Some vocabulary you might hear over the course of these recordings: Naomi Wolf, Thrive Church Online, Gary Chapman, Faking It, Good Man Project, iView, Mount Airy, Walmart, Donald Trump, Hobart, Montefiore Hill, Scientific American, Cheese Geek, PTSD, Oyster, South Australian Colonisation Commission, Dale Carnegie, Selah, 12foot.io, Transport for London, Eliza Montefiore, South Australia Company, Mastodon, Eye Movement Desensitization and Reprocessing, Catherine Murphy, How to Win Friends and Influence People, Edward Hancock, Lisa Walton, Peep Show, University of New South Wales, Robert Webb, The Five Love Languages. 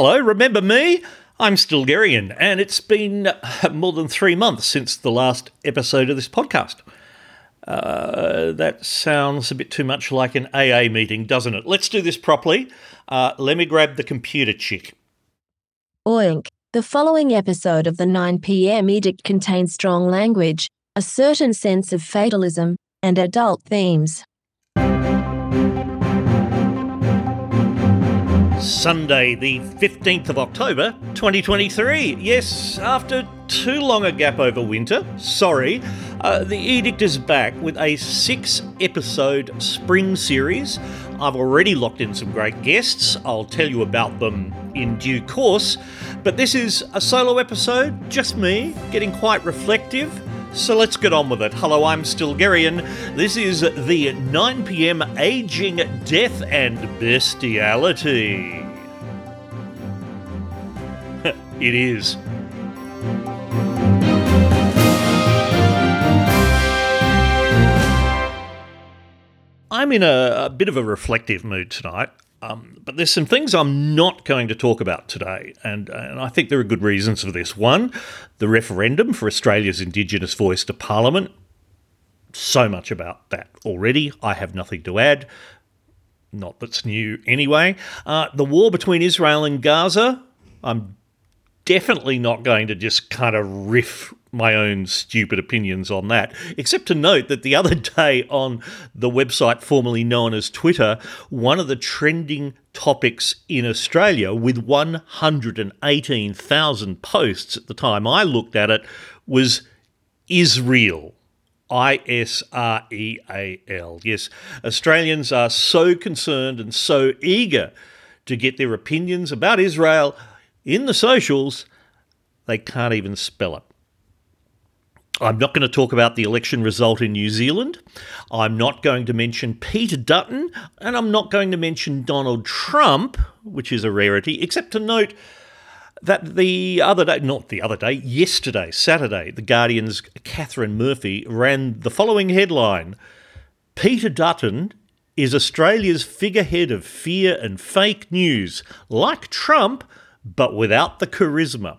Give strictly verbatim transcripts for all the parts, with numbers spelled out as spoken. Hello, remember me? I'm Stilgherrian, and it's been more than three months since the last episode of this podcast. Uh, that sounds a bit too much like an A A meeting, doesn't it? Let's do this properly. Uh, let me grab the computer chick. Oink. The following episode of the nine p m Edict contains strong language, a certain sense of fatalism, and adult themes. Sunday, the fifteenth of October, twenty twenty-three. Yes, after too long a gap over winter, sorry, uh, the Edict is back with a six-episode spring series. I've already locked in some great guests. I'll tell you about them in due course. But this is a solo episode, just me, getting quite reflective. So let's get on with it. Hello, I'm Stilgherrian. This is the nine p m Aging, Death and Bestiality. It is. I'm in a, a bit of a reflective mood tonight, um, but there's some things I'm not going to talk about today, and, and I think there are good reasons for this. One, the referendum for Australia's Indigenous voice to Parliament. So much about that already. I have nothing to add. Not that's new anyway. Uh, the war between Israel and Gaza. I'm definitely not going to just kind of riff my own stupid opinions on that, except to note that the other day on the website formerly known as Twitter, one of the trending topics in Australia with one hundred eighteen thousand posts at the time I looked at it was Israel. I S R E A L. Yes, Australians are so concerned and so eager to get their opinions about Israel in the socials, they can't even spell it. I'm not going to talk about the election result in New Zealand. I'm not going to mention Peter Dutton, and I'm not going to mention Donald Trump, which is a rarity, except to note that the other day, not the other day, yesterday, Saturday, The Guardian's Catherine Murphy ran the following headline: Peter Dutton is Australia's figurehead of fear and fake news, like Trump, but without the charisma.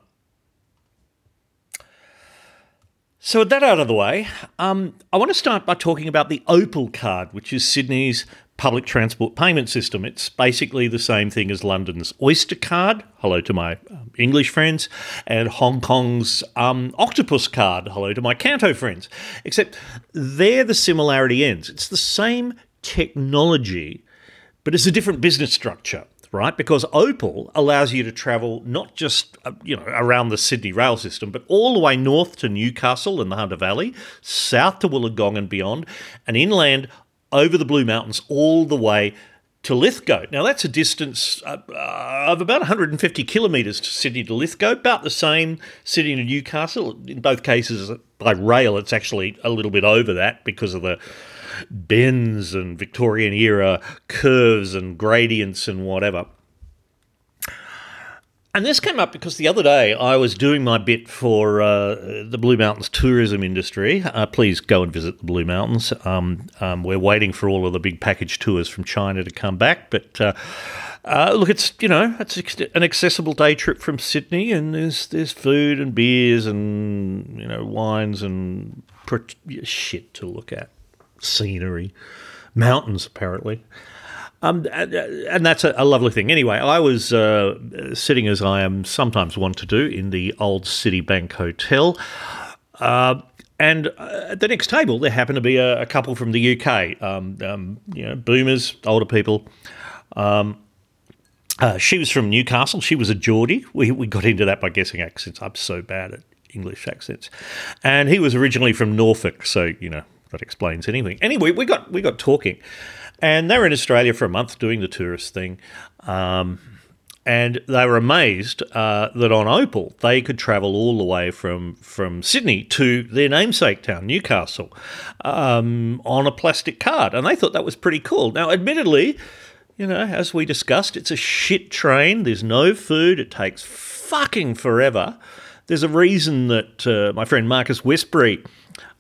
So with that out of the way, um, I want to start by talking about the Opal card, which is Sydney's public transport payment system. It's basically the same thing as London's Oyster card, hello to my um, English friends, and Hong Kong's um, Octopus card, hello to my Canto friends, except there the similarity ends. It's the same technology, but it's a different business structure. Right, because Opal allows you to travel not just uh, you know around the Sydney rail system, but all the way north to Newcastle and the Hunter Valley, south to Wollongong and beyond, and inland over the Blue Mountains all the way to Lithgow. Now that's a distance uh, of about one hundred fifty kilometres to Sydney to Lithgow, about the same Sydney to Newcastle. In both cases, by rail, it's actually a little bit over that because of the bends and Victorian era curves and gradients and whatever. And this came up because the other day I was doing my bit for uh, the Blue Mountains tourism industry. Uh, please go and visit the Blue Mountains. Um, um, we're waiting for all of the big package tours from China to come back. But uh, uh, look, it's, you know, it's an accessible day trip from Sydney, and there's there's food and beers and, you know, wines and pro- shit to look at. Scenery, mountains apparently, um, and, and that's a, a lovely thing. Anyway, I was uh, sitting, as I am sometimes wont to do, in the old Citibank Hotel, uh, and at the next table there happened to be a, a couple from the U K, um, um, you know, boomers, older people. Um, uh, she was from Newcastle. She was a Geordie. We we got into that by guessing accents. I'm so bad at English accents, and he was originally from Norfolk. So you know. That explains anything. Anyway, we got we got talking, and they were in Australia for a month doing the tourist thing, um, and they were amazed uh, that on Opal they could travel all the way from from Sydney to their namesake town, Newcastle, um, on a plastic card, and they thought that was pretty cool. Now, admittedly, you know, as we discussed, it's a shit train. There's no food. It takes fucking forever. There's a reason that uh, my friend Marcus Westbury,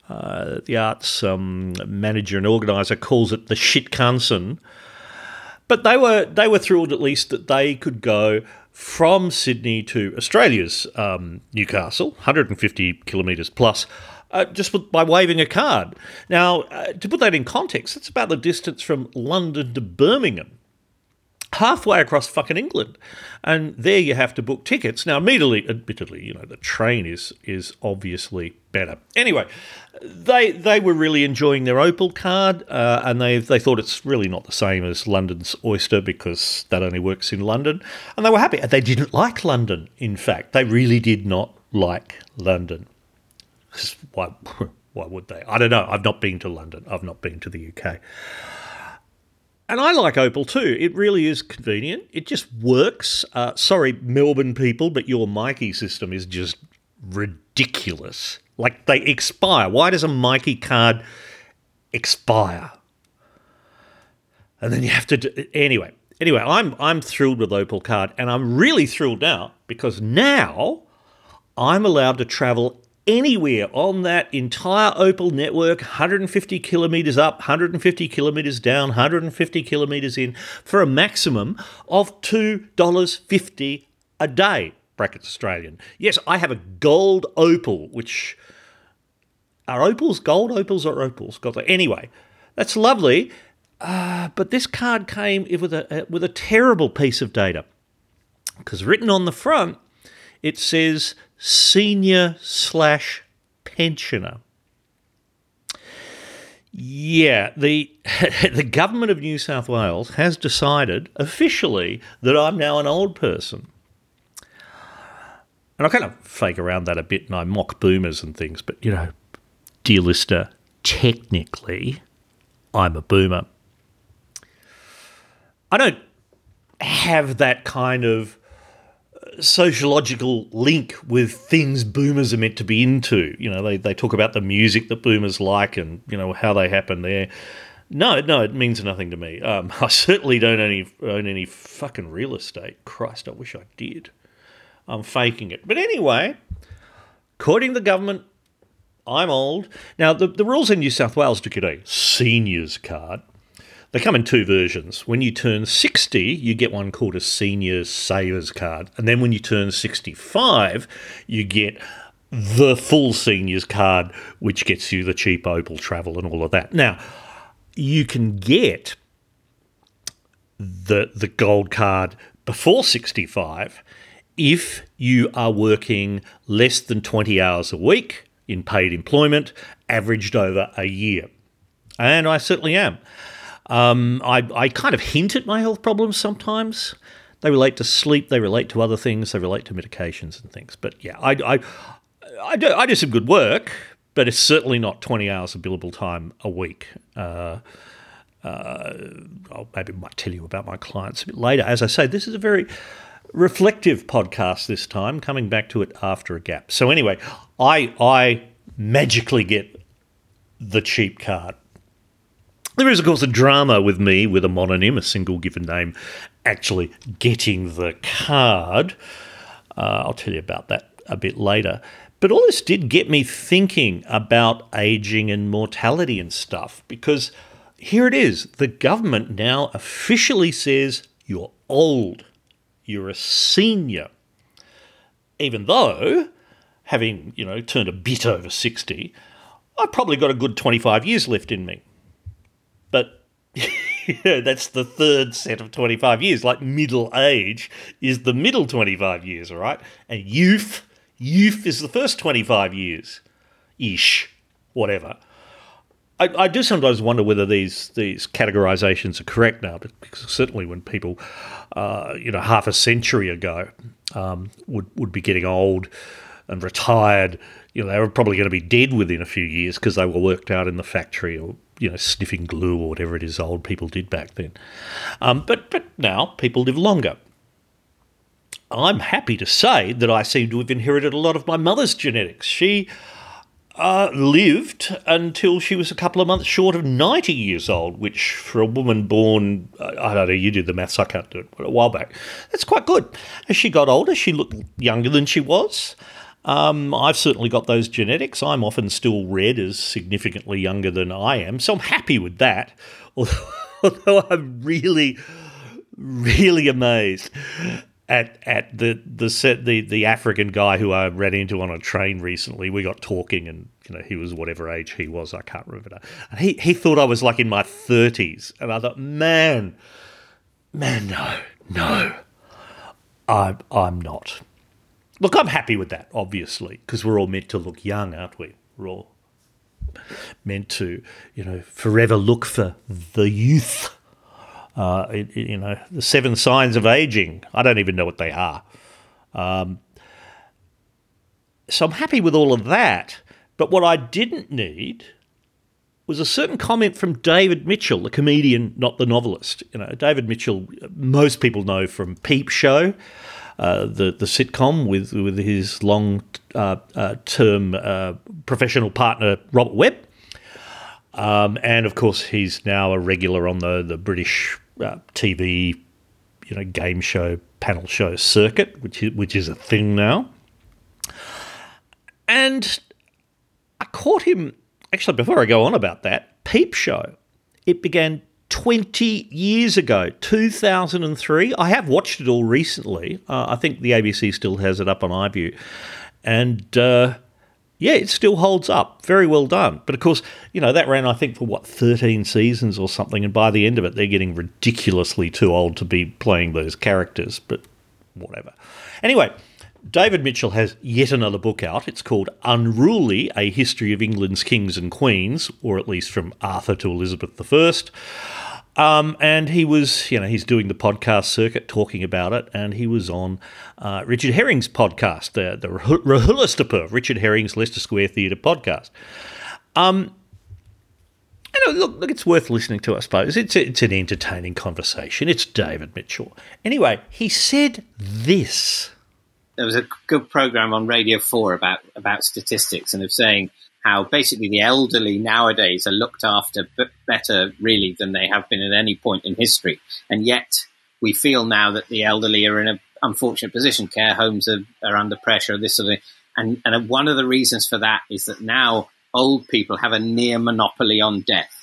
Uh, the arts um, manager and organiser, calls it the shitkansen. But they were they were thrilled at least that they could go from Sydney to Australia's um, Newcastle, one hundred fifty kilometres plus, uh, just by waving a card. Now, uh, to put that in context, that's about the distance from London to Birmingham. Halfway across fucking England, and there you have to book tickets. Now, immediately, admittedly, you know, the train is is obviously better. Anyway, they they were really enjoying their Opal card, uh, and they they thought it's really not the same as London's Oyster because that only works in London, and they were happy. They didn't like London, in fact. They really did not like London. Why, why would they? I don't know. I've not been to London. I've not been to the U K. And I like Opal too. It really is convenient. It just works. Uh, sorry, Melbourne people, but your Myki system is just ridiculous. Like, they expire. Why does a Myki card expire? And then you have to do, anyway. Anyway, I'm I'm thrilled with Opal card, and I'm really thrilled now because now I'm allowed to travel anywhere on that entire Opal network, one hundred fifty kilometres up, one hundred fifty kilometres down, one hundred fifty kilometres in, for a maximum of two dollars fifty a day, brackets Australian. Yes, I have a gold Opal, which are Opals gold, Opals or Opals? God, anyway, that's lovely, uh, but this card came with a, with a terrible piece of data, because written on the front, it says senior slash pensioner. Yeah, the the government of New South Wales has decided officially that I'm now an old person. And I kind of fake around that a bit and I mock boomers and things, but, you know, dear listener, technically I'm a boomer. I don't have that kind of sociological link with things boomers are meant to be into. You know, they, they talk about the music that boomers like and, you know, how they happen there. No, no, it means nothing to me. Um, I certainly don't any, own any fucking real estate. Christ, I wish I did. I'm faking it. But anyway, according to the government, I'm old. Now, the, the rules in New South Wales to get a seniors card, they come in two versions. When you turn sixty, you get one called a senior savers card. And then when you turn sixty-five, you get the full seniors card, which gets you the cheap Opal travel and all of that. Now, you can get the the gold card before sixty-five if you are working less than twenty hours a week in paid employment, averaged over a year. And I certainly am. Um, I, I kind of hint at my health problems sometimes. They relate to sleep, they relate to other things, they relate to medications and things. But yeah, I, I, I, do, I do some good work, but it's certainly not twenty hours of billable time a week. Uh, uh, I'll maybe might tell you about my clients a bit later. As I say, this is a very reflective podcast this time, coming back to it after a gap. So anyway, I, I magically get the cheap card. There is, of course, a drama with me with a mononym, a single given name, actually getting the card. Uh, I'll tell you about that a bit later. But all this did get me thinking about aging and mortality and stuff, because here it is. The government now officially says you're old, you're a senior, even though, having, you know, turned a bit over sixty, I've probably got a good twenty-five years left in me. But yeah, that's the third set of twenty-five years. Like, middle age is the middle twenty-five years, all right? And youth, youth is the first twenty-five years-ish, whatever. I, I do sometimes wonder whether these these categorizations are correct now, because certainly when people, uh, you know, half a century ago um, would, would be getting old and retired, you know, they were probably going to be dead within a few years because they were worked out in the factory or, you know, sniffing glue or whatever it is old people did back then. Um, but but now people live longer. I'm happy to say that I seem to have inherited a lot of my mother's genetics. She uh, lived until she was a couple of months short of ninety years old, which for a woman born, I don't know, you do the maths, I can't do it, but a while back, that's quite good. As she got older, she looked younger than she was. Um, I've certainly got those genetics. I'm often still read as significantly younger than I am, so I'm happy with that, although, although I'm really, really amazed At at the the set the, the African guy who I ran into on a train recently, we got talking, and you know he was whatever age he was, I can't remember now. And he he thought I was like in my thirties, and I thought, man, man, no, no, I'm I'm not. Look, I'm happy with that, obviously, because we're all meant to look young, aren't we? We're all meant to, you know, forever look for the youth. Uh, it, it, you know, the seven signs of aging. I don't even know what they are. Um, so I'm happy with all of that. But what I didn't need was a certain comment from David Mitchell, the comedian, not the novelist. You know, David Mitchell, most people know from Peep Show, uh, the the sitcom with with his long uh, uh, term uh, professional partner Robert Webb, um, and of course he's now a regular on the the British Uh, T V, you know, game show, panel show circuit, which is, which is a thing now. And I caught him, actually, before I go on about that, Peep Show. It began twenty years ago, two thousand three. I have watched it all recently. Uh, I think the A B C still has it up on iView. And, uh, yeah, it still holds up. Very well done. But, of course, you know, that ran, I think, for, what, thirteen seasons or something, and by the end of it, they're getting ridiculously too old to be playing those characters, but whatever. Anyway, David Mitchell has yet another book out. It's called Unruly, A History of England's Kings and Queens, or at least from Arthur to Elizabeth the First. Um, and he was, you know, he's doing the podcast circuit, talking about it, and he was on uh, Richard Herring's podcast, the, the Rahulastapur, Richard Herring's Leicester Square Theatre podcast. Um, and look, look, it's worth listening to, I suppose. It's, it's an entertaining conversation. It's David Mitchell. Anyway, he said this. There was a good program on Radio four about, about statistics and of saying how basically the elderly nowadays are looked after b- better really than they have been at any point in history. And yet we feel now that the elderly are in an unfortunate position. Care homes are, are under pressure, this sort of thing. And, and one of the reasons for that is that now old people have a near monopoly on death.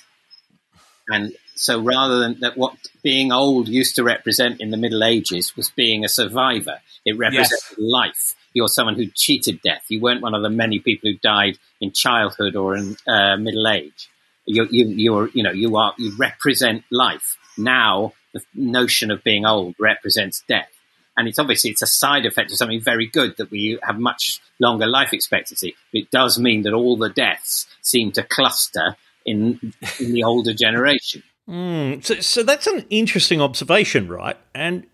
And so rather than that, what being old used to represent in the Middle Ages was being a survivor. It represented yes. life. You're someone who cheated death. You weren't one of the many people who died in childhood or in uh, middle age. You, you, you're, you know, you are, you represent life. Now the notion of being old represents death, and it's obviously it's a side effect of something very good that we have much longer life expectancy. But it does mean that all the deaths seem to cluster in in the older generation. Mm, so, so that's an interesting observation, right? And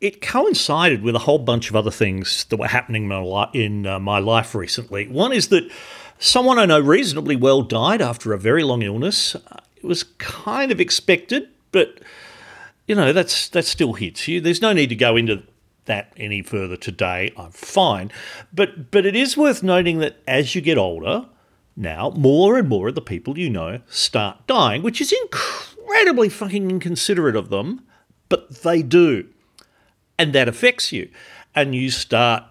it coincided with a whole bunch of other things that were happening in my, li- in, uh, my life recently. One is that someone I know reasonably well died after a very long illness. Uh, it was kind of expected, but, you know, that's that still hits you. There's no need to go into that any further today. I'm fine. But, but it is worth noting that as you get older now, more and more of the people you know start dying, which is incredibly fucking inconsiderate of them, but they do. And that affects you. And you start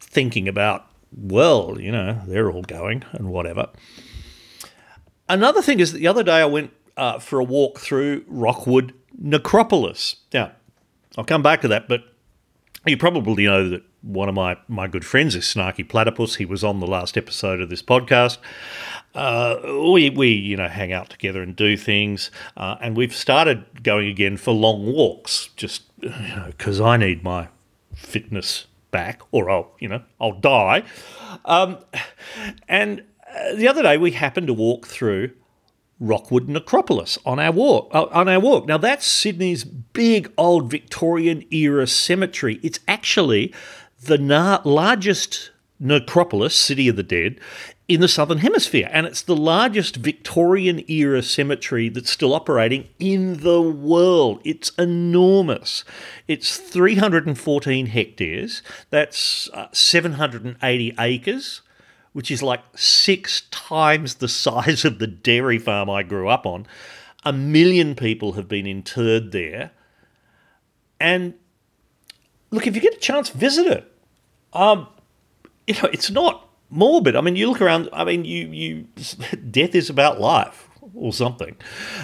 thinking about, well, you know, they're all going and whatever. Another thing is that the other day I went uh, for a walk through Rockwood Necropolis. Now, I'll come back to that, but you probably know that one of my, my good friends is Snarky Platypus. He was on the last episode of this podcast. Uh, we, we, you know, hang out together and do things. Uh, and we've started going again for long walks, just because you know, I need my fitness back or I'll, you know, I'll die. Um, and the other day we happened to walk through Rockwood Necropolis on our walk. Uh, on our walk. Now that's Sydney's big old Victorian era cemetery. It's actually the na- largest necropolis, City of the Dead, in the Southern Hemisphere, and it's the largest Victorian era cemetery that's still operating in the world. It's enormous. It's three hundred fourteen hectares. That's uh, seven hundred eighty acres, which is like six times the size of the dairy farm I grew up on. A million people have been interred there. And look, if you get a chance, visit it. Um, you know, it's not morbid. I mean, you look around, I mean, you, you, death is about life. or something.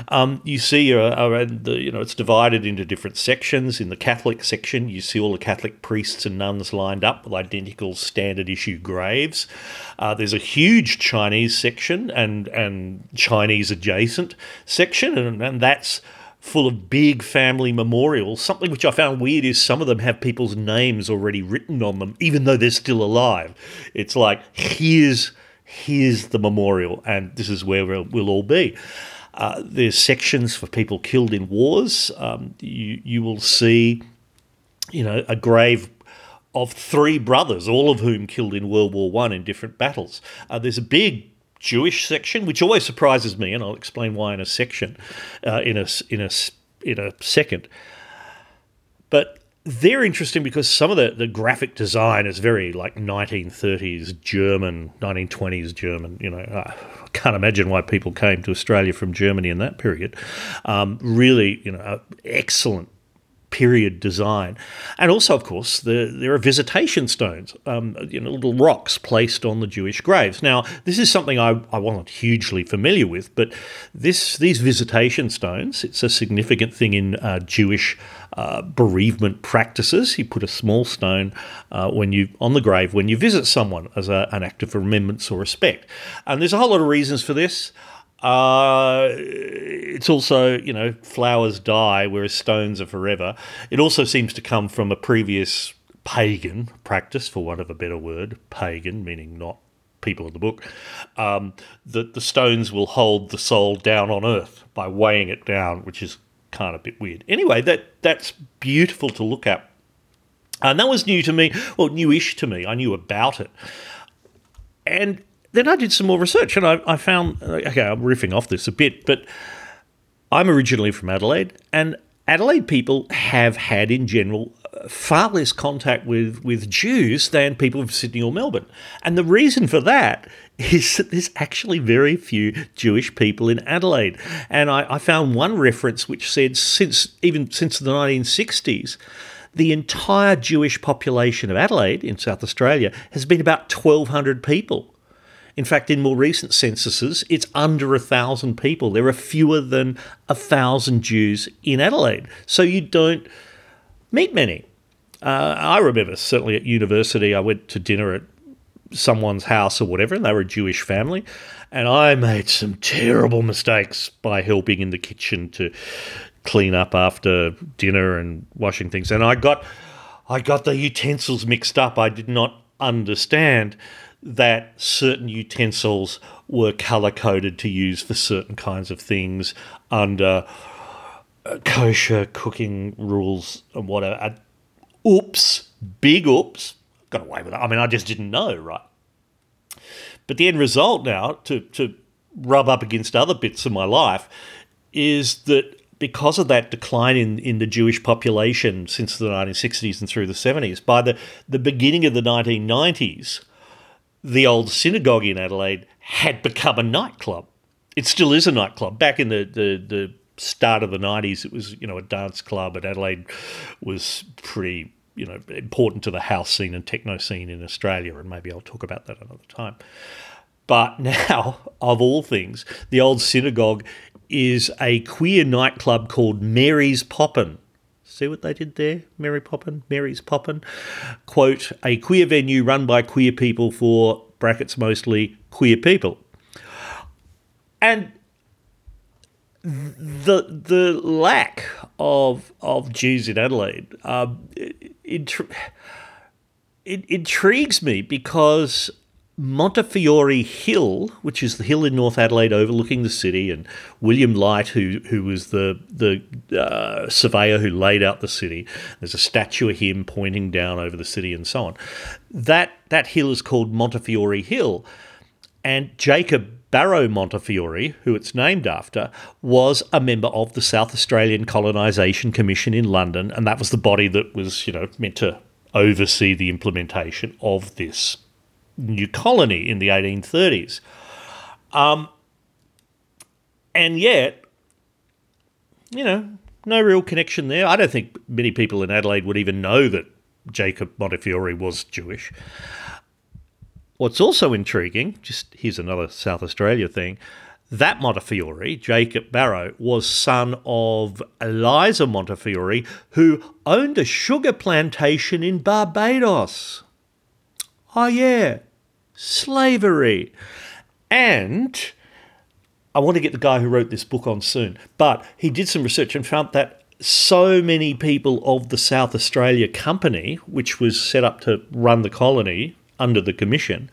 Um, you see, uh, uh, the, you know, it's divided into different sections. In the Catholic section, you see all the Catholic priests and nuns lined up with identical standard issue graves. Uh, there's a huge Chinese section and and Chinese adjacent section, and, and that's full of big family memorials. Something which I found weird is some of them have people's names already written on them, even though they're still alive. It's like, here's here's the memorial, and this is where we'll, we'll all be. Uh, there's sections for people killed in wars. Um, you you will see, you know, a grave of three brothers, all of whom killed in World War One in different battles. Uh, there's a big Jewish section, which always surprises me, and I'll explain why in a section, uh, in a in a in a second. But they're interesting because some of the, the graphic design is very like nineteen thirties German, nineteen twenties German. You know, I can't imagine why people came to Australia from Germany in that period. Um, really, you know, excellent period design. And also, of course, the, there are visitation stones, um, you know, little rocks placed on the Jewish graves. Now, this is something I, I wasn't hugely familiar with, but this these visitation stones, it's a significant thing in uh, Jewish uh, bereavement practices. You put a small stone uh, when you on the grave when you visit someone as a, an act of remembrance or respect. And there's a whole lot of reasons for this. Uh, it's also, you know, flowers die, whereas stones are forever. It also seems to come from a previous pagan practice, for want of a better word, pagan, meaning not people in the book, um, that the stones will hold the soul down on earth by weighing it down, which is kind of a bit weird. Anyway, that that's beautiful to look at. And that was new to me, well, newish to me. I knew about it. And then I did some more research, and I, I found, okay, I'm riffing off this a bit, but I'm originally from Adelaide, and Adelaide people have had, in general, far less contact with, with Jews than people from Sydney or Melbourne. And the reason for that is that there's actually very few Jewish people in Adelaide. And I, I found one reference which said since even since the nineteen sixties, the entire Jewish population of Adelaide in South Australia has been about twelve hundred people. In fact, in more recent censuses, it's under one thousand people. There are fewer than one thousand Jews in Adelaide, so you don't meet many. Uh, I remember, certainly at university, I went to dinner at someone's house or whatever, and they were a Jewish family, and I made some terrible mistakes by helping in the kitchen to clean up after dinner and washing things. And I got, I got the utensils mixed up. I did not understand that certain utensils were color-coded to use for certain kinds of things under kosher cooking rules and whatever. Oops, big oops. Got away with it. I mean, I just didn't know, right? But the end result now, to, to rub up against other bits of my life, is that because of that decline in, in the Jewish population since the nineteen sixties and through the seventies, by the, the beginning of the nineteen nineties, the old synagogue in Adelaide had become a nightclub. It still is a nightclub. Back in the, the, the start of the nineties, it was, you know, a dance club, and Adelaide was pretty, you know, important to the house scene and techno scene in Australia, and maybe I'll talk about that another time. But now, of all things, the old synagogue is a queer nightclub called Mary's Poppin'. See what they did there? Mary Poppin, Mary's Poppin. Quote, a queer venue run by queer people for, brackets mostly, queer people. And the the lack of of Jews in Adelaide um, it, it, it intrigues me because Montefiore Hill, which is the hill in North Adelaide overlooking the city, and William Light, who who was the the uh, surveyor who laid out the city, there's a statue of him pointing down over the city and so on. That that hill is called Montefiore Hill, and Jacob Barrow Montefiore, who it's named after, was a member of the South Australian Colonisation Commission in London, and that was the body that was, you know, meant to oversee the implementation of this new colony in the eighteen thirties. Um, and yet, you know, no real connection there. I don't think many people in Adelaide would even know that Jacob Montefiore was Jewish. What's also intriguing, just here's another South Australia thing, That Montefiore, Jacob Barrow, was son of Eliza Montefiore, who owned a sugar plantation in Barbados. Oh yeah, slavery. And I want to get the guy who wrote this book on soon, but he did some research and found that so many people of the South Australia Company, which was set up to run the colony under the Commission,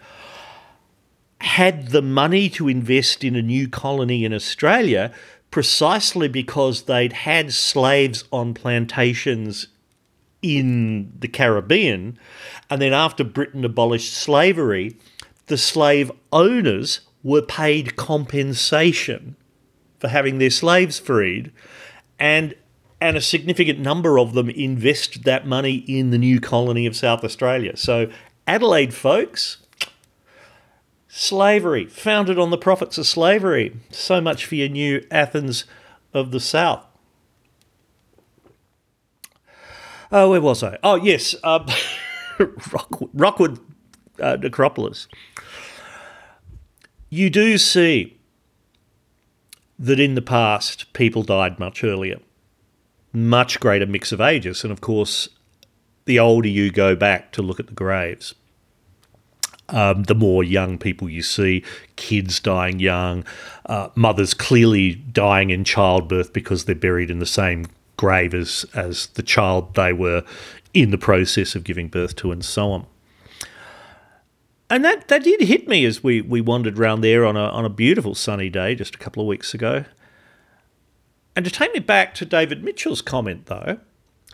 had the money to invest in a new colony in Australia precisely because they'd had slaves on plantations in the Caribbean. And then after Britain abolished slavery, the slave owners were paid compensation for having their slaves freed, and and a significant number of them invested that money in the new colony of South Australia. So Adelaide folks, slavery, founded on the profits of slavery. So much for your new Athens of the South. Oh, where was I? Oh, yes, um, Rockwood, Rockwood uh, Necropolis. You do see that in the past, people died much earlier. Much greater mix of ages. And, of course, the older you go back to look at the graves, Um, the more young people you see, kids dying young, uh, mothers clearly dying in childbirth because they're buried in the same grave as, as the child they were in the process of giving birth to, and so on. And that, that did hit me as we, we wandered round there on a, on a beautiful sunny day just a couple of weeks ago. And to take me back to David Mitchell's comment, though,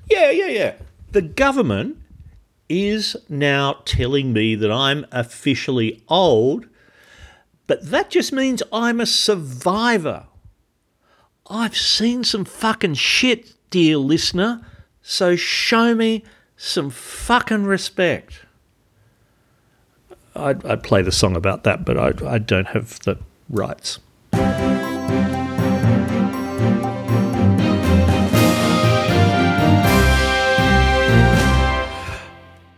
yeah, yeah, yeah, the government is now telling me that I'm officially old, but that just means I'm a survivor. I've seen some fucking shit, dear listener, so show me some fucking respect. I'd, I'd play the song about that, but I, I don't have the rights.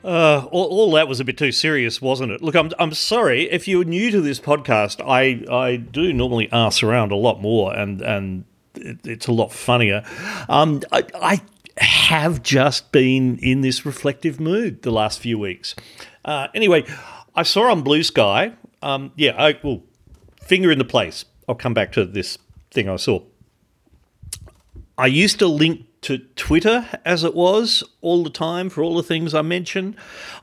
Uh, all, all that was a bit too serious, wasn't it? Look, I'm I'm sorry. If you're new to this podcast, I, I do normally arse around a lot more, and, and it, it's a lot funnier. Um, I, I have just been in this reflective mood the last few weeks. Uh, anyway, I saw on Blue Sky, um, yeah, I, well, finger in the place. I'll come back to this thing I saw. I used to link to Twitter, as it was, all the time for all the things I mention.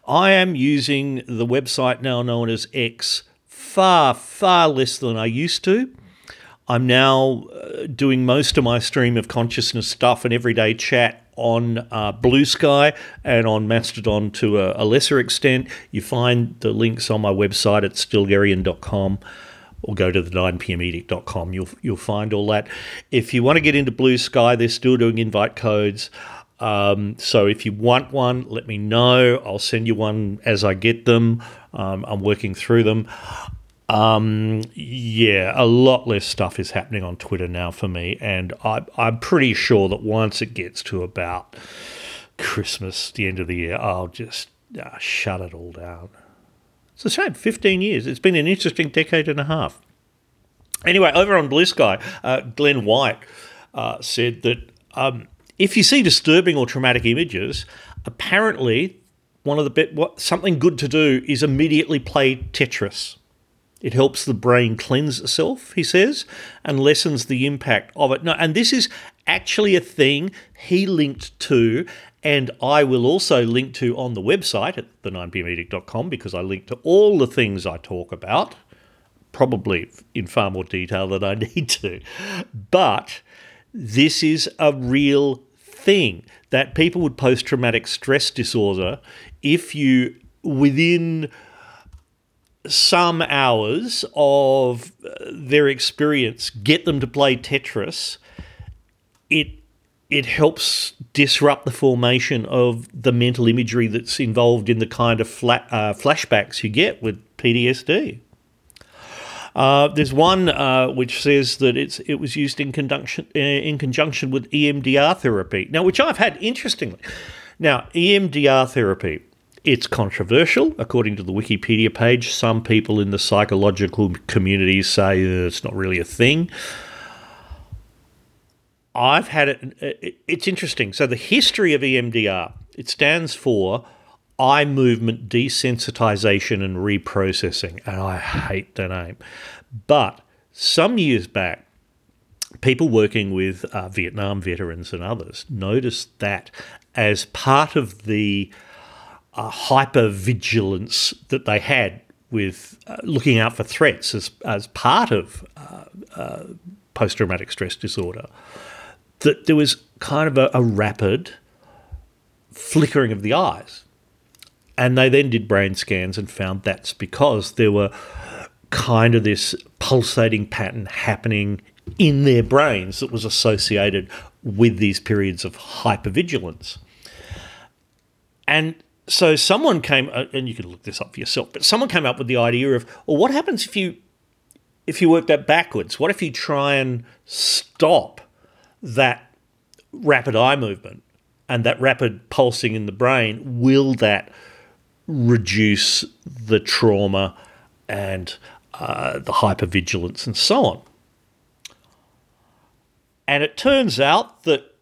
I am using the website now known as X far, far less than I used to. I'm now uh, doing most of my stream of consciousness stuff and everyday chat on uh, Blue Sky and on Mastodon to a, a lesser extent. You find the links on my website at stilgherrian dot com. Or go to the nine p m edict dot com. You'll you'll find all that. If you want to get into Blue Sky, they're still doing invite codes. Um, so if you want one, let me know. I'll send you one as I get them. Um, I'm working through them. Um, yeah, a lot less stuff is happening on Twitter now for me, and I, I'm pretty sure that once it gets to about Christmas, the end of the year, I'll just uh, shut it all down. It's a shame, fifteen years. It's been an interesting decade and a half. Anyway, over on Blue Sky, uh, Glenn White uh, said that um, if you see disturbing or traumatic images, apparently one of the be- what, something good to do is immediately play Tetris. It helps the brain cleanse itself, he says, and lessens the impact of it. No, and this is actually a thing he linked to, and I will also link to on the website at the nine p m edict dot com, because I link to all the things I talk about, probably in far more detail than I need to. But this is a real thing, that people would post-traumatic stress disorder if you, within some hours of their experience, get them to play Tetris. It it helps disrupt the formation of the mental imagery that's involved in the kind of fla- uh, flashbacks you get with P T S D. Uh, there's one uh, which says that it's it was used in conjunction uh, in conjunction with E M D R therapy. Now, which I've had interestingly. Now, E M D R therapy It's controversial. According to the Wikipedia page, some people in the psychological community say uh, it's not really a thing. I've had it, it's interesting. So the history of E M D R, it stands for Eye Movement Desensitization and Reprocessing, and I hate the name. But some years back, people working with uh, Vietnam veterans and others noticed that as part of the uh, hypervigilance that they had with uh, looking out for threats as, as part of uh, uh, post-traumatic stress disorder, that there was kind of a, a rapid flickering of the eyes. And they then did brain scans and found that's because there were kind of this pulsating pattern happening in their brains that was associated with these periods of hypervigilance. And so someone came, and you can look this up for yourself, but someone came up with the idea of, well, what happens if you if you work that backwards? What if you try and stop that rapid eye movement and that rapid pulsing in the brain? Will that reduce the trauma and uh, the hypervigilance and so on? And it turns out that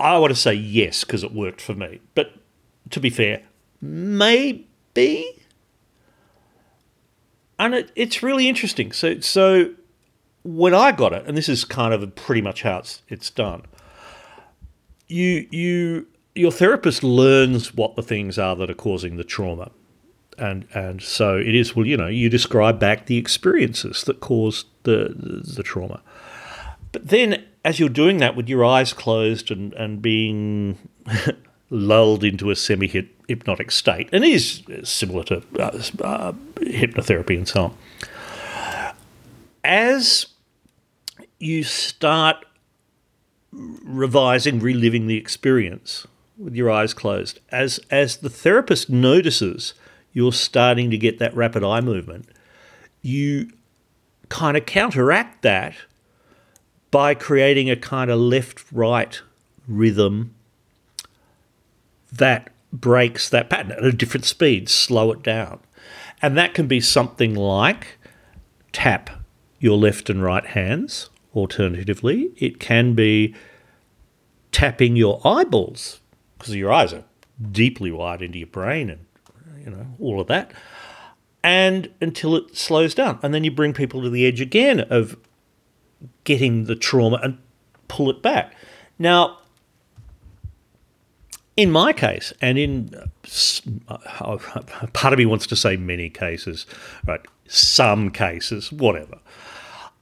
I want to say yes because it worked for me. But to be fair, maybe. And it, it's really interesting. So so when I got it, and this is kind of pretty much how it's it's done, you you your therapist learns what the things are that are causing the trauma. And and so it is, well, you know, you describe back the experiences that caused the the, the trauma. But then as you're doing that with your eyes closed and, and being lulled into a semi-hypnotic state, and it is similar to uh, uh, hypnotherapy and so on, as you start revising, reliving the experience with your eyes closed, as as the therapist notices you're starting to get that rapid eye movement, you kind of counteract that by creating a kind of left-right rhythm that breaks that pattern at a different speed, slow it down. And that can be something like tap your left and right hands. Alternatively, it can be tapping your eyeballs because your eyes are deeply wired into your brain and, you know, all of that, and until it slows down. And then you bring people to the edge again of getting the trauma and pull it back. Now, in my case, and in uh, part of me wants to say many cases, right? Some cases, whatever.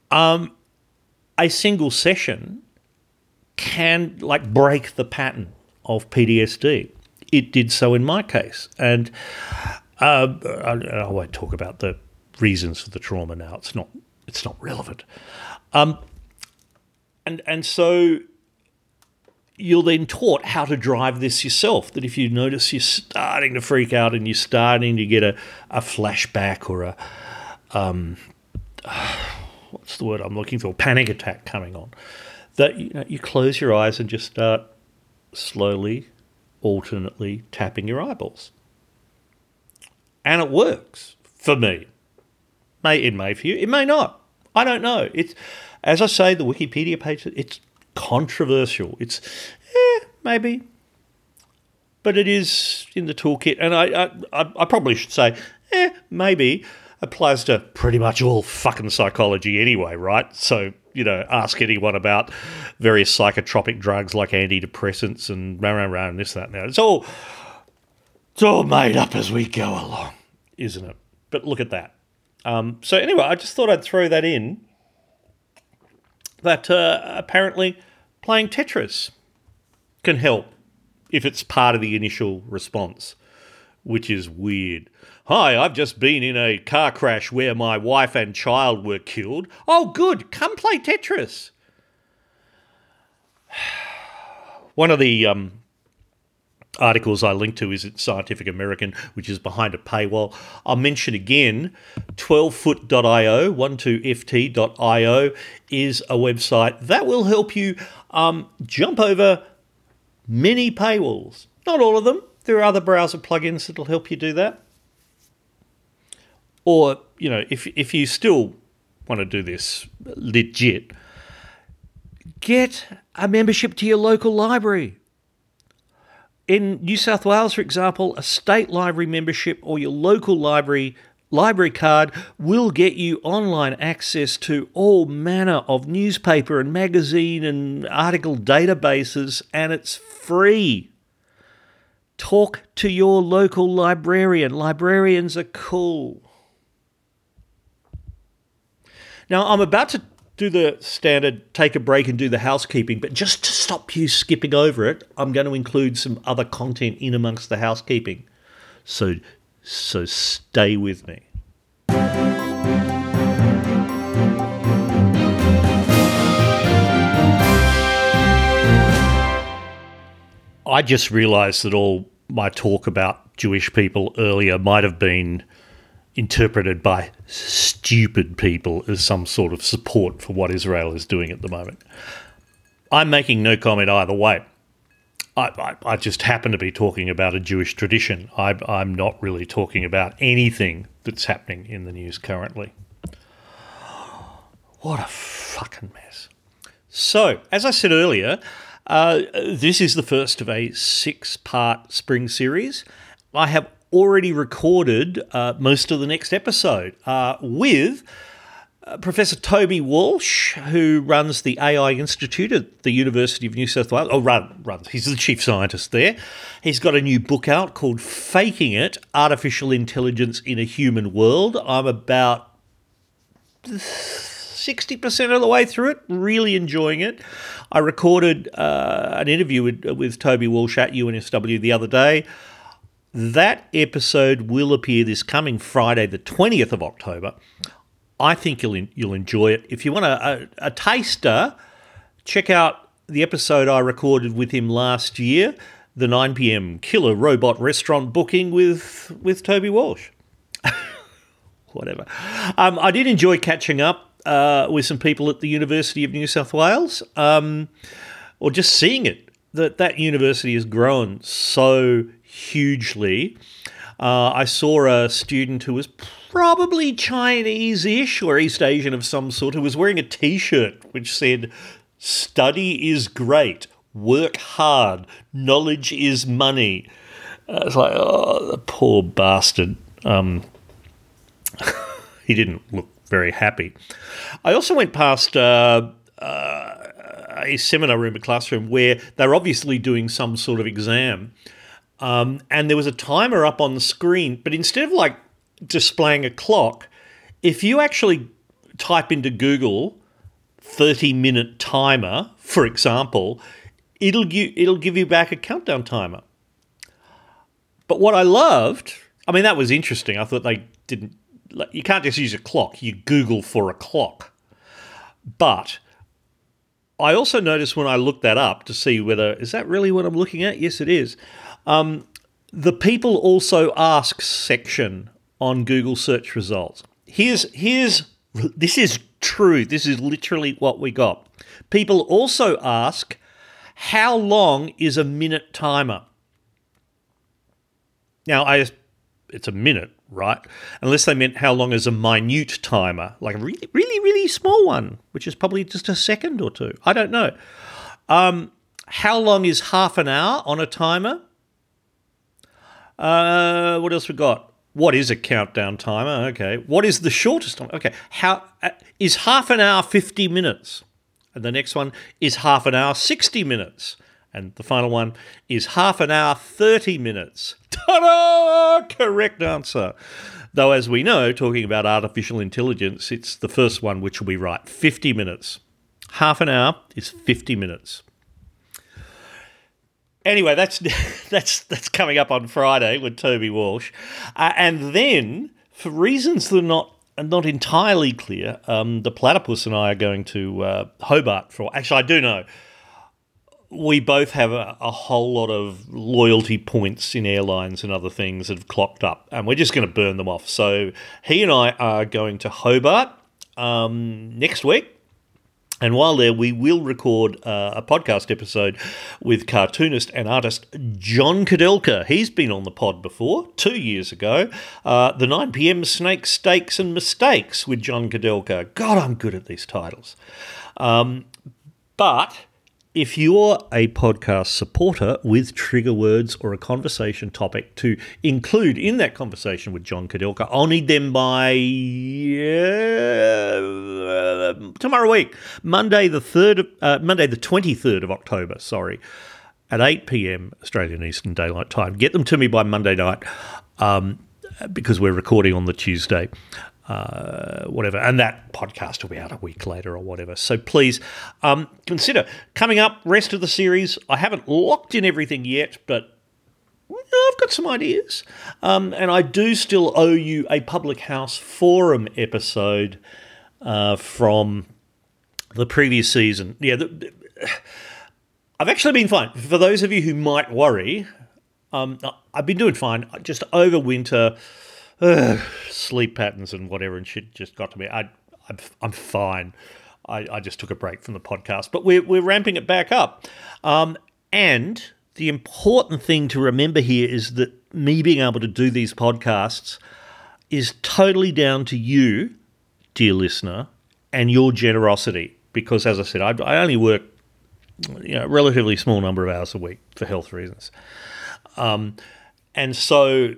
Um, a single session can like break the pattern of P T S D. It did so in my case, and uh, I, I won't talk about the reasons for the trauma now. It's not. It's not relevant. Um, and and so you're then taught how to drive this yourself, that if you notice you're starting to freak out and you're starting to get a, a flashback or a, um, what's the word I'm looking for, panic attack coming on, that you know, you close your eyes and just start slowly, alternately tapping your eyeballs. And it works for me. May, it may for you, it may not. I don't know. It's, as I say, the Wikipedia page, it's controversial. It's, eh, maybe. But it is in the toolkit. And I, I, I probably should say, eh, maybe applies to pretty much all fucking psychology anyway, right? So, you know, ask anyone about various psychotropic drugs like antidepressants and rah, rah, rah, and this, that, and that. It's all, it's all made up as we go along, isn't it? But look at that. Um, so anyway, I just thought I'd throw that in, that uh, apparently playing Tetris can help if it's part of the initial response, which is weird. Hi, I've just been in a car crash where my wife and child were killed. Oh, good, come play Tetris. One of the um, articles I linked to is in Scientific American, which is behind a paywall. I'll mention again, twelve foot dot io, twelve f t dot io is a website that will help you um, jump over many paywalls. Not all of them. There are other browser plugins that'll help you do that. Or, you know, if if you still want to do this legit, get a membership to your local library. In New South Wales, for example, a state library membership or your local library library card will get you online access to all manner of newspaper and magazine and article databases, and it's free. Talk to your local librarian. Librarians are cool. Now, I'm about to do the standard take a break and do the housekeeping, but just to stop you skipping over it, I'm going to include some other content in amongst the housekeeping. So, so stay with me. I just realised that all my talk about Jewish people earlier might have been interpreted by stupid people as some sort of support for what Israel is doing at the moment. I'm making no comment either way. I, I, I just happen to be talking about a Jewish tradition. I, I'm not really talking about anything that's happening in the news currently. What a fucking mess. So, as I said earlier, uh, this is the first of a six-part spring series. I have already recorded uh, most of the next episode uh, with uh, Professor Toby Walsh, who runs the A I Institute at the University of New South Wales. Oh, run, runs. He's the chief scientist there. He's got a new book out called Faking It, Artificial Intelligence in a Human World. I'm about sixty percent of the way through it, really enjoying it. I recorded uh, an interview with, with Toby Walsh at U N S W the other day. That episode will appear this coming Friday, the twentieth of October. I think you'll you'll enjoy it. If you want a, a, a taster, check out the episode I recorded with him last year, the nine p m Killer Robot Restaurant Booking with with Toby Walsh. Whatever. Um, I did enjoy catching up uh, with some people at the University of New South Wales, um, or just seeing it. That that university has grown so hugely. Uh, I saw a student who was probably Chinese-ish or East Asian of some sort who was wearing a T-shirt which said, "Study is great, work hard, knowledge is money." Uh, it's like, oh, the poor bastard. Um, he didn't look very happy. I also went past Uh, uh, a seminar room, a classroom, where they're obviously doing some sort of exam. Um, and there was a timer up on the screen, but instead of like displaying a clock, if you actually type into Google thirty minute timer, for example, it'll, gi- it'll give you back a countdown timer. But what I loved, I mean, that was interesting. I thought they didn't, like, you can't just use a clock, you Google for a clock. But I also noticed when I looked that up to see whether, is that really what I'm looking at? Yes, it is. Um, the people also ask section on Google search results. Here's, here's this is true. This is literally what we got. People also ask, how long is a minute timer? Now, I it's a minute, right? Unless they meant how long is a minute timer, like a really, really, really small one, which is probably just a second or two. I don't know. Um, how long is half an hour on a timer? Uh, what else we got? What is a countdown timer? Okay. What is the shortest time? Okay. How uh, is half an hour fifty minutes? And the next one is half an hour sixty minutes. And the final one is half an hour, thirty minutes. Ta-da! Correct answer. Though, as we know, talking about artificial intelligence, it's the first one which will be right, fifty minutes. Half an hour is fifty minutes. Anyway, that's that's that's coming up on Friday with Toby Walsh. Uh, and then, for reasons that are not, not entirely clear, um, the Platypus and I are going to uh, Hobart for... Actually, I do know. We both have a, a whole lot of loyalty points in airlines and other things that have clocked up, and we're just going to burn them off. So he and I are going to Hobart um, next week And while there, we will record uh, a podcast episode with cartoonist and artist John Kudelka. He's been on the pod before, two years ago. Uh, the nine p m Snakes, Steaks and Mistakes with John Kudelka. God, I'm good at these titles. Um, but if you're a podcast supporter with trigger words or a conversation topic to include in that conversation with John Kudelka, I'll need them by uh, tomorrow week, Monday the third, uh, Monday the twenty-third of October. Sorry, at eight p m Australian Eastern Daylight Time. Get them to me by Monday night, um, because we're recording on the Tuesday. Uh, whatever, and that podcast will be out a week later or whatever. So please um, consider coming up, rest of the series. I haven't locked in everything yet, but I've got some ideas. Um, and I do still owe you a Public House Forum episode uh, from the previous season. Yeah, the, the, I've actually been fine. For those of you who might worry, um, I've been doing fine. Just over winter, Ugh, sleep patterns and whatever and shit just got to me. I, I'm, I'm fine. I, I just took a break from the podcast, but we're we're ramping it back up. Um, and the important thing to remember here is that me being able to do these podcasts is totally down to you, dear listener, and your generosity. Because as I said, I, I only work, you know, a relatively small number of hours a week for health reasons, um, and so.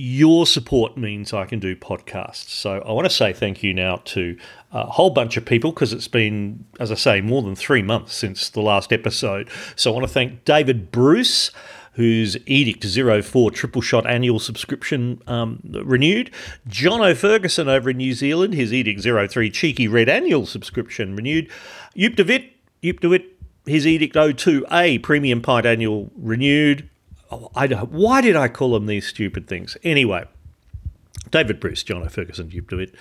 Your support means I can do podcasts. So I want to say thank you now to a whole bunch of people because it's been, as I say, more than three months since the last episode. So I want to thank David Bruce, whose Edict oh four Triple Shot annual subscription um, renewed. John O'Ferguson over in New Zealand, his Edict oh three Cheeky Red annual subscription renewed. Yoop DeWitt, Yoop DeWitt, his Edict oh two A Premium Pint annual renewed. Oh, I don't, why did I call them these stupid things? Anyway, David Bruce, John O'Ferguson, you do it.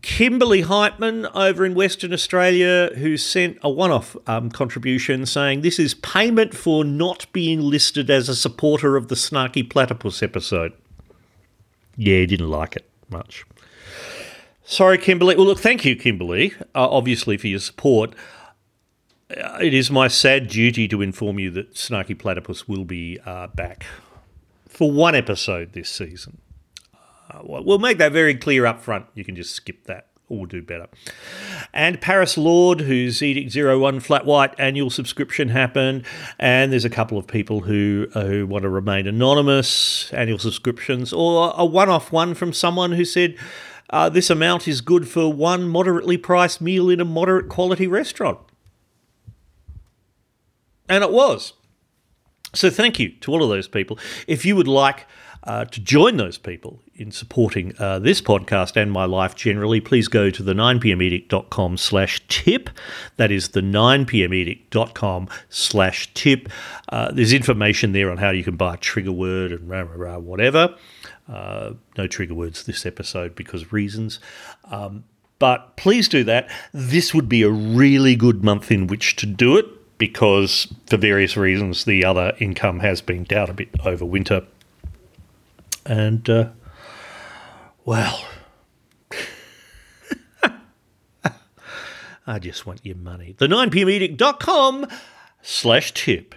Kimberly Heitman over in Western Australia, who sent a one-off um, contribution saying, this is payment for not being listed as a supporter of the Snarky Platypus episode. Yeah, he didn't like it much. Sorry, Kimberly. Well, look, thank you, Kimberly, uh, obviously for your support. It is my sad duty to inform you that Snarky Platypus will be uh, back for one episode this season. Uh, we'll make that very clear up front. You can just skip that or we'll do better. And Paris Lord, whose Edict oh one Flat White annual subscription happened, and there's a couple of people who, uh, who want to remain anonymous, annual subscriptions, or a one-off one from someone who said, uh, this amount is good for one moderately priced meal in a moderate quality restaurant. And it was. So thank you to all of those people. If you would like uh, to join those people in supporting uh, this podcast and my life generally, please go to the nine p m edict dot com slash tip. That is the nine p m edict dot com slash tip. Uh, there's information there on how you can buy a trigger word and rah, rah, rah, whatever. Uh, no trigger words this episode because reasons. Um, but please do that. This would be a really good month in which to do it, because for various reasons the other income has been down a bit over winter. And, uh, well, I just want your money. The nine p m edict dot com slash tip.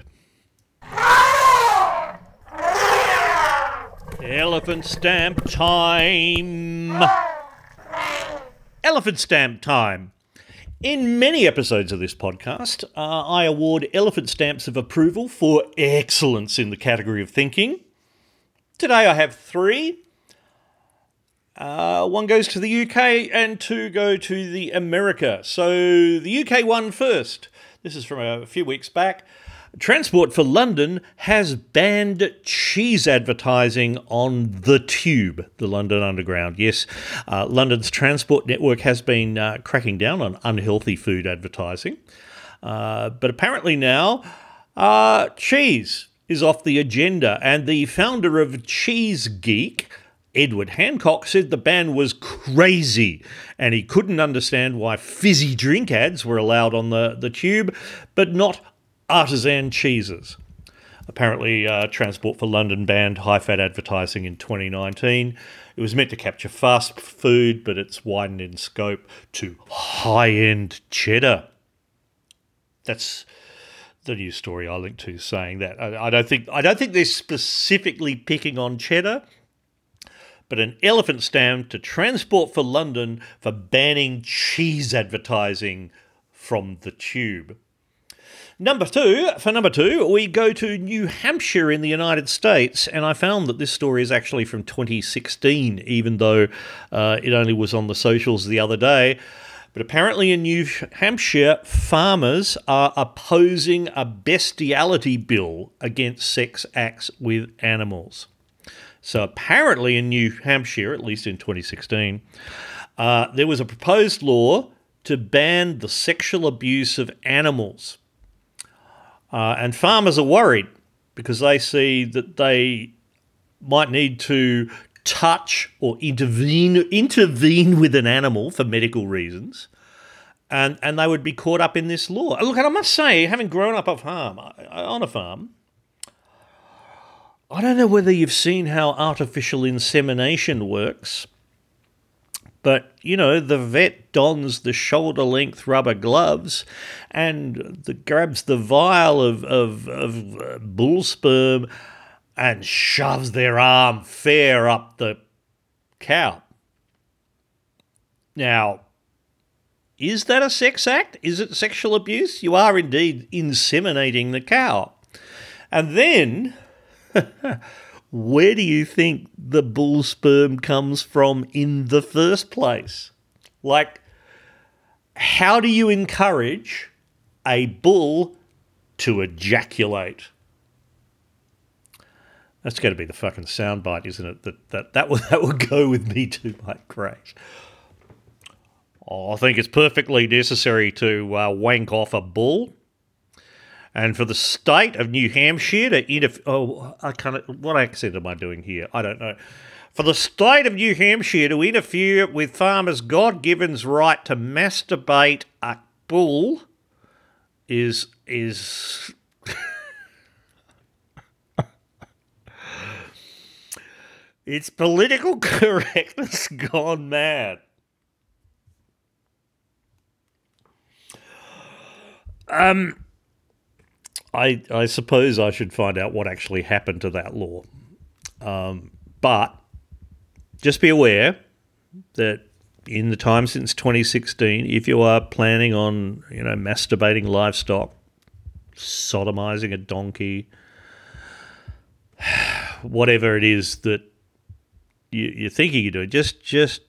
Elephant stamp time. Elephant stamp time. In many episodes of this podcast, uh, I award elephant stamps of approval for excellence in the category of thinking. Today I have three. Uh, one goes to the U K and two go to the America. So the U K one first. This is from a few weeks back. Transport for London has banned cheese advertising on the Tube, the London Underground. Yes, uh, London's transport network has been uh, cracking down on unhealthy food advertising. Uh, but apparently now uh, cheese is off the agenda. And the founder of Cheese Geek, Edward Hancock, said the ban was crazy and he couldn't understand why fizzy drink ads were allowed on the, the Tube, but not artisan cheeses. Apparently, uh, Transport for London banned high-fat advertising in twenty nineteen. It was meant to capture fast food, but it's widened in scope to high-end cheddar. That's the news story I linked to saying that. I, I don't think I don't think they're specifically picking on cheddar, but an elephant stamp to Transport for London for banning cheese advertising from the tube. Number two, for number two, we go to New Hampshire in the United States, and I found that this story is actually from twenty sixteen, even though uh, it only was on the socials the other day. But apparently in New Hampshire, farmers are opposing a bestiality bill against sex acts with animals. So apparently in New Hampshire, at least in twenty sixteen, uh, there was a proposed law to ban the sexual abuse of animals. Uh, and farmers are worried because they see that they might need to touch or intervene intervene with an animal for medical reasons, and, and they would be caught up in this law. Look, and I must say, having grown up off farm, on a farm, I don't know whether you've seen how artificial insemination works, but, you know, the vet dons the shoulder-length rubber gloves and the, grabs the vial of, of, of bull sperm and shoves their arm fair up the cow. Now, is that a sex act? Is it sexual abuse? You are indeed inseminating the cow. And then... Where do you think the bull sperm comes from in the first place? Like, how do you encourage a bull to ejaculate? That's going to be the fucking soundbite, isn't it? That that that will that will go with me to my grave. Oh, I think it's perfectly necessary to uh, wank off a bull. And for the state of New Hampshire to interfere... Oh, I can't... What accent am I doing here? I don't know. For the state of New Hampshire to interfere with farmers' God-given right to masturbate a bull is... is it's political correctness gone mad. Um... I, I suppose I should find out what actually happened to that law. Um, but just be aware that in the time since twenty sixteen, if you are planning on, you know, masturbating livestock, sodomizing a donkey, whatever it is that you, you're thinking you're doing, just, just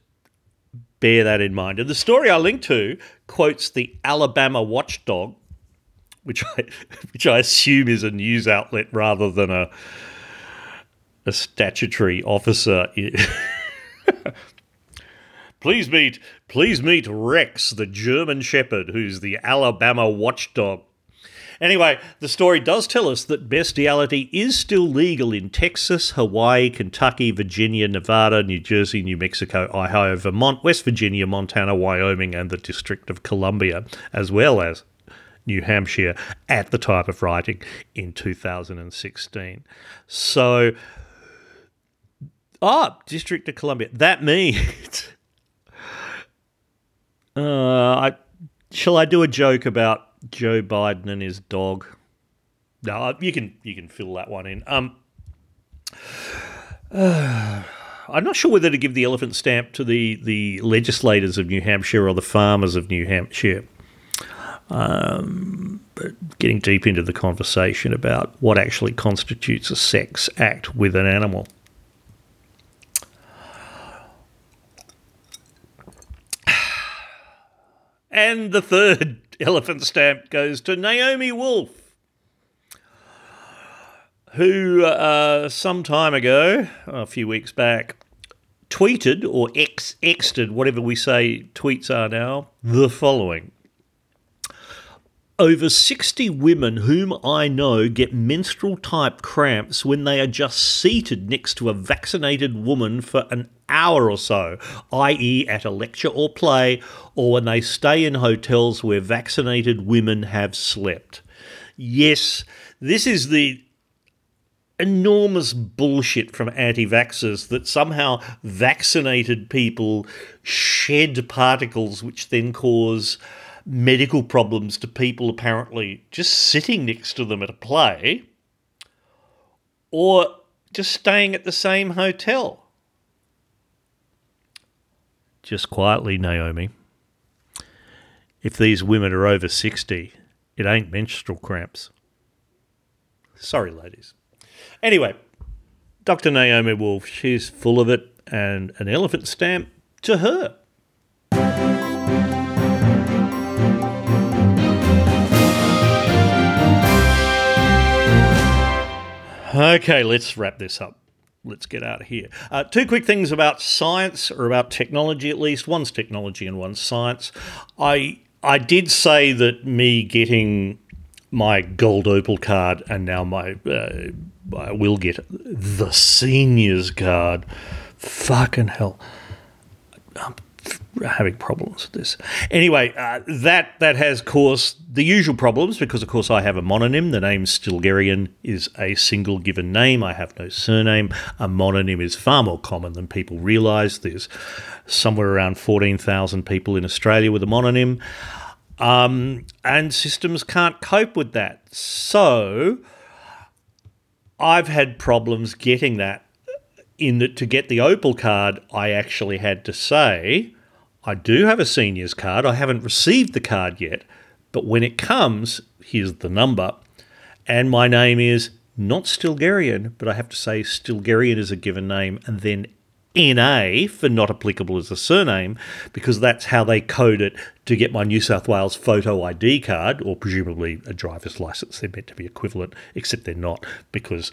bear that in mind. And the story I linked to quotes the Alabama watchdog, Which I, which I assume is a news outlet rather than a a statutory officer. please meet, please meet Rex, the German Shepherd, who's the Alabama watchdog. Anyway, the story does tell us that bestiality is still legal in Texas, Hawaii, Kentucky, Virginia, Nevada, New Jersey, New Mexico, Ohio, Vermont, West Virginia, Montana, Wyoming, and the District of Columbia, as well as New Hampshire at the time of writing in two thousand sixteen. So, ah, oh, District of Columbia. That means, uh, I, shall I do a joke about Joe Biden and his dog? No, you can you can fill that one in. Um, uh, I'm not sure whether to give the elephant stamp to the the legislators of New Hampshire or the farmers of New Hampshire. Um, but getting deep into the conversation about what actually constitutes a sex act with an animal. And the third elephant stamp goes to Naomi Wolf, who uh, some time ago, a few weeks back, tweeted or ex-exted, whatever we say tweets are now, the following. Over sixty women whom I know get menstrual-type cramps when they are just seated next to a vaccinated woman for an hour or so, that is at a lecture or play, or when they stay in hotels where vaccinated women have slept. Yes, this is the enormous bullshit from anti-vaxxers that somehow vaccinated people shed particles which then cause medical problems to people apparently just sitting next to them at a play or just staying at the same hotel. Just quietly, Naomi, if these women are over sixty, it ain't menstrual cramps. Sorry, ladies. Anyway, Doctor Naomi Wolf, she's full of it, and an elephant stamp to her. Okay, let's wrap this up. Let's get out of here. Uh, two quick things about science, or about technology at least. One's technology and one's science. I I did say that me getting my gold Opal card and now my uh, I will get the seniors card. Fucking hell. I'm having problems with this. Anyway, uh, that that has caused the usual problems because, of course, I have a mononym. The name Stilgherrian is a single given name. I have no surname. A mononym is far more common than people realise. There's somewhere around fourteen thousand people in Australia with a mononym. Um, and systems can't cope with that. So I've had problems getting that. In that, to get the Opal card, I actually had to say, I do have a seniors card. I haven't received the card yet, but when it comes, here's the number. And my name is not Stilgherrian, but I have to say Stilgherrian is a given name, and then N A for not applicable as a surname, because that's how they code it to get my New South Wales photo I D card, or presumably a driver's license. They're meant to be equivalent, except they're not, because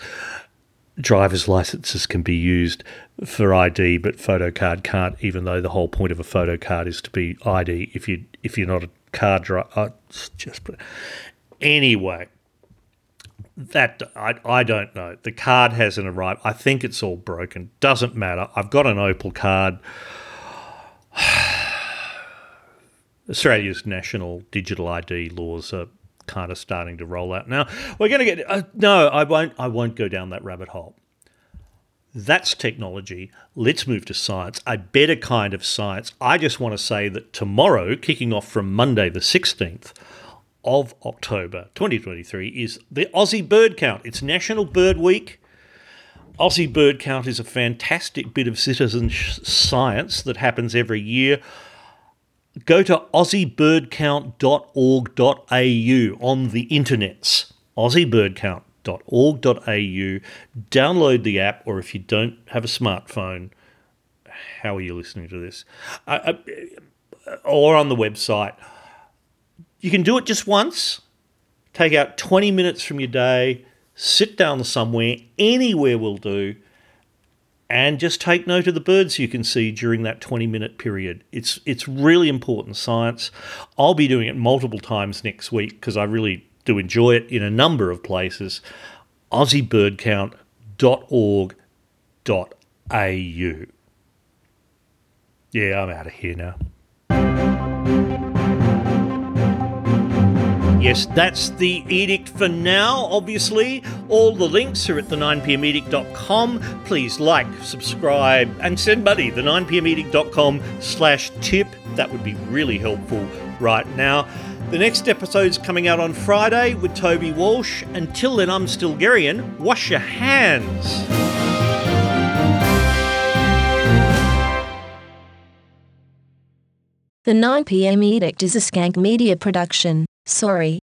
driver's licenses can be used for I D, but photo card can't, even though the whole point of a photo card is to be I D if, you, if you're not a car driver. Uh, just put it. Anyway, that, I, I don't know. The card hasn't arrived. I think it's all broken. Doesn't matter. I've got an Opal card. Australia's national digital I D laws are kind of starting to roll out now. We're going to get uh, no I won't I won't go down that rabbit hole. That's technology. Let's move to science, a better kind of science. I just want to say that tomorrow, kicking off from Monday the sixteenth of October twenty twenty-three, is the Aussie Bird Count. It's National Bird Week. Aussie Bird Count is a fantastic bit of citizen sh- science that happens every year. Go to aussie bird count dot org dot a u on the internets, aussie bird count dot org dot a u. Download the app, or if you don't have a smartphone, how are you listening to this? Uh, or on the website. You can do it just once. Take out twenty minutes from your day, sit down somewhere, anywhere will do, and just take note of the birds you can see during that twenty-minute period. It's it's really important science. I'll be doing it multiple times next week because I really do enjoy it in a number of places. aussie bird count dot org dot a u. Yeah, I'm out of here now. Yes, that's the edict for now, obviously. All the links are at the nine p m edict dot com. Please like, subscribe, and send money. The nine p m edict dot com slash tip. That would be really helpful right now. The next episode's coming out on Friday with Toby Walsh. Until then, I'm Stilgherrian. Wash your hands. The nine p m Edict is a Skank Media production. Sorry.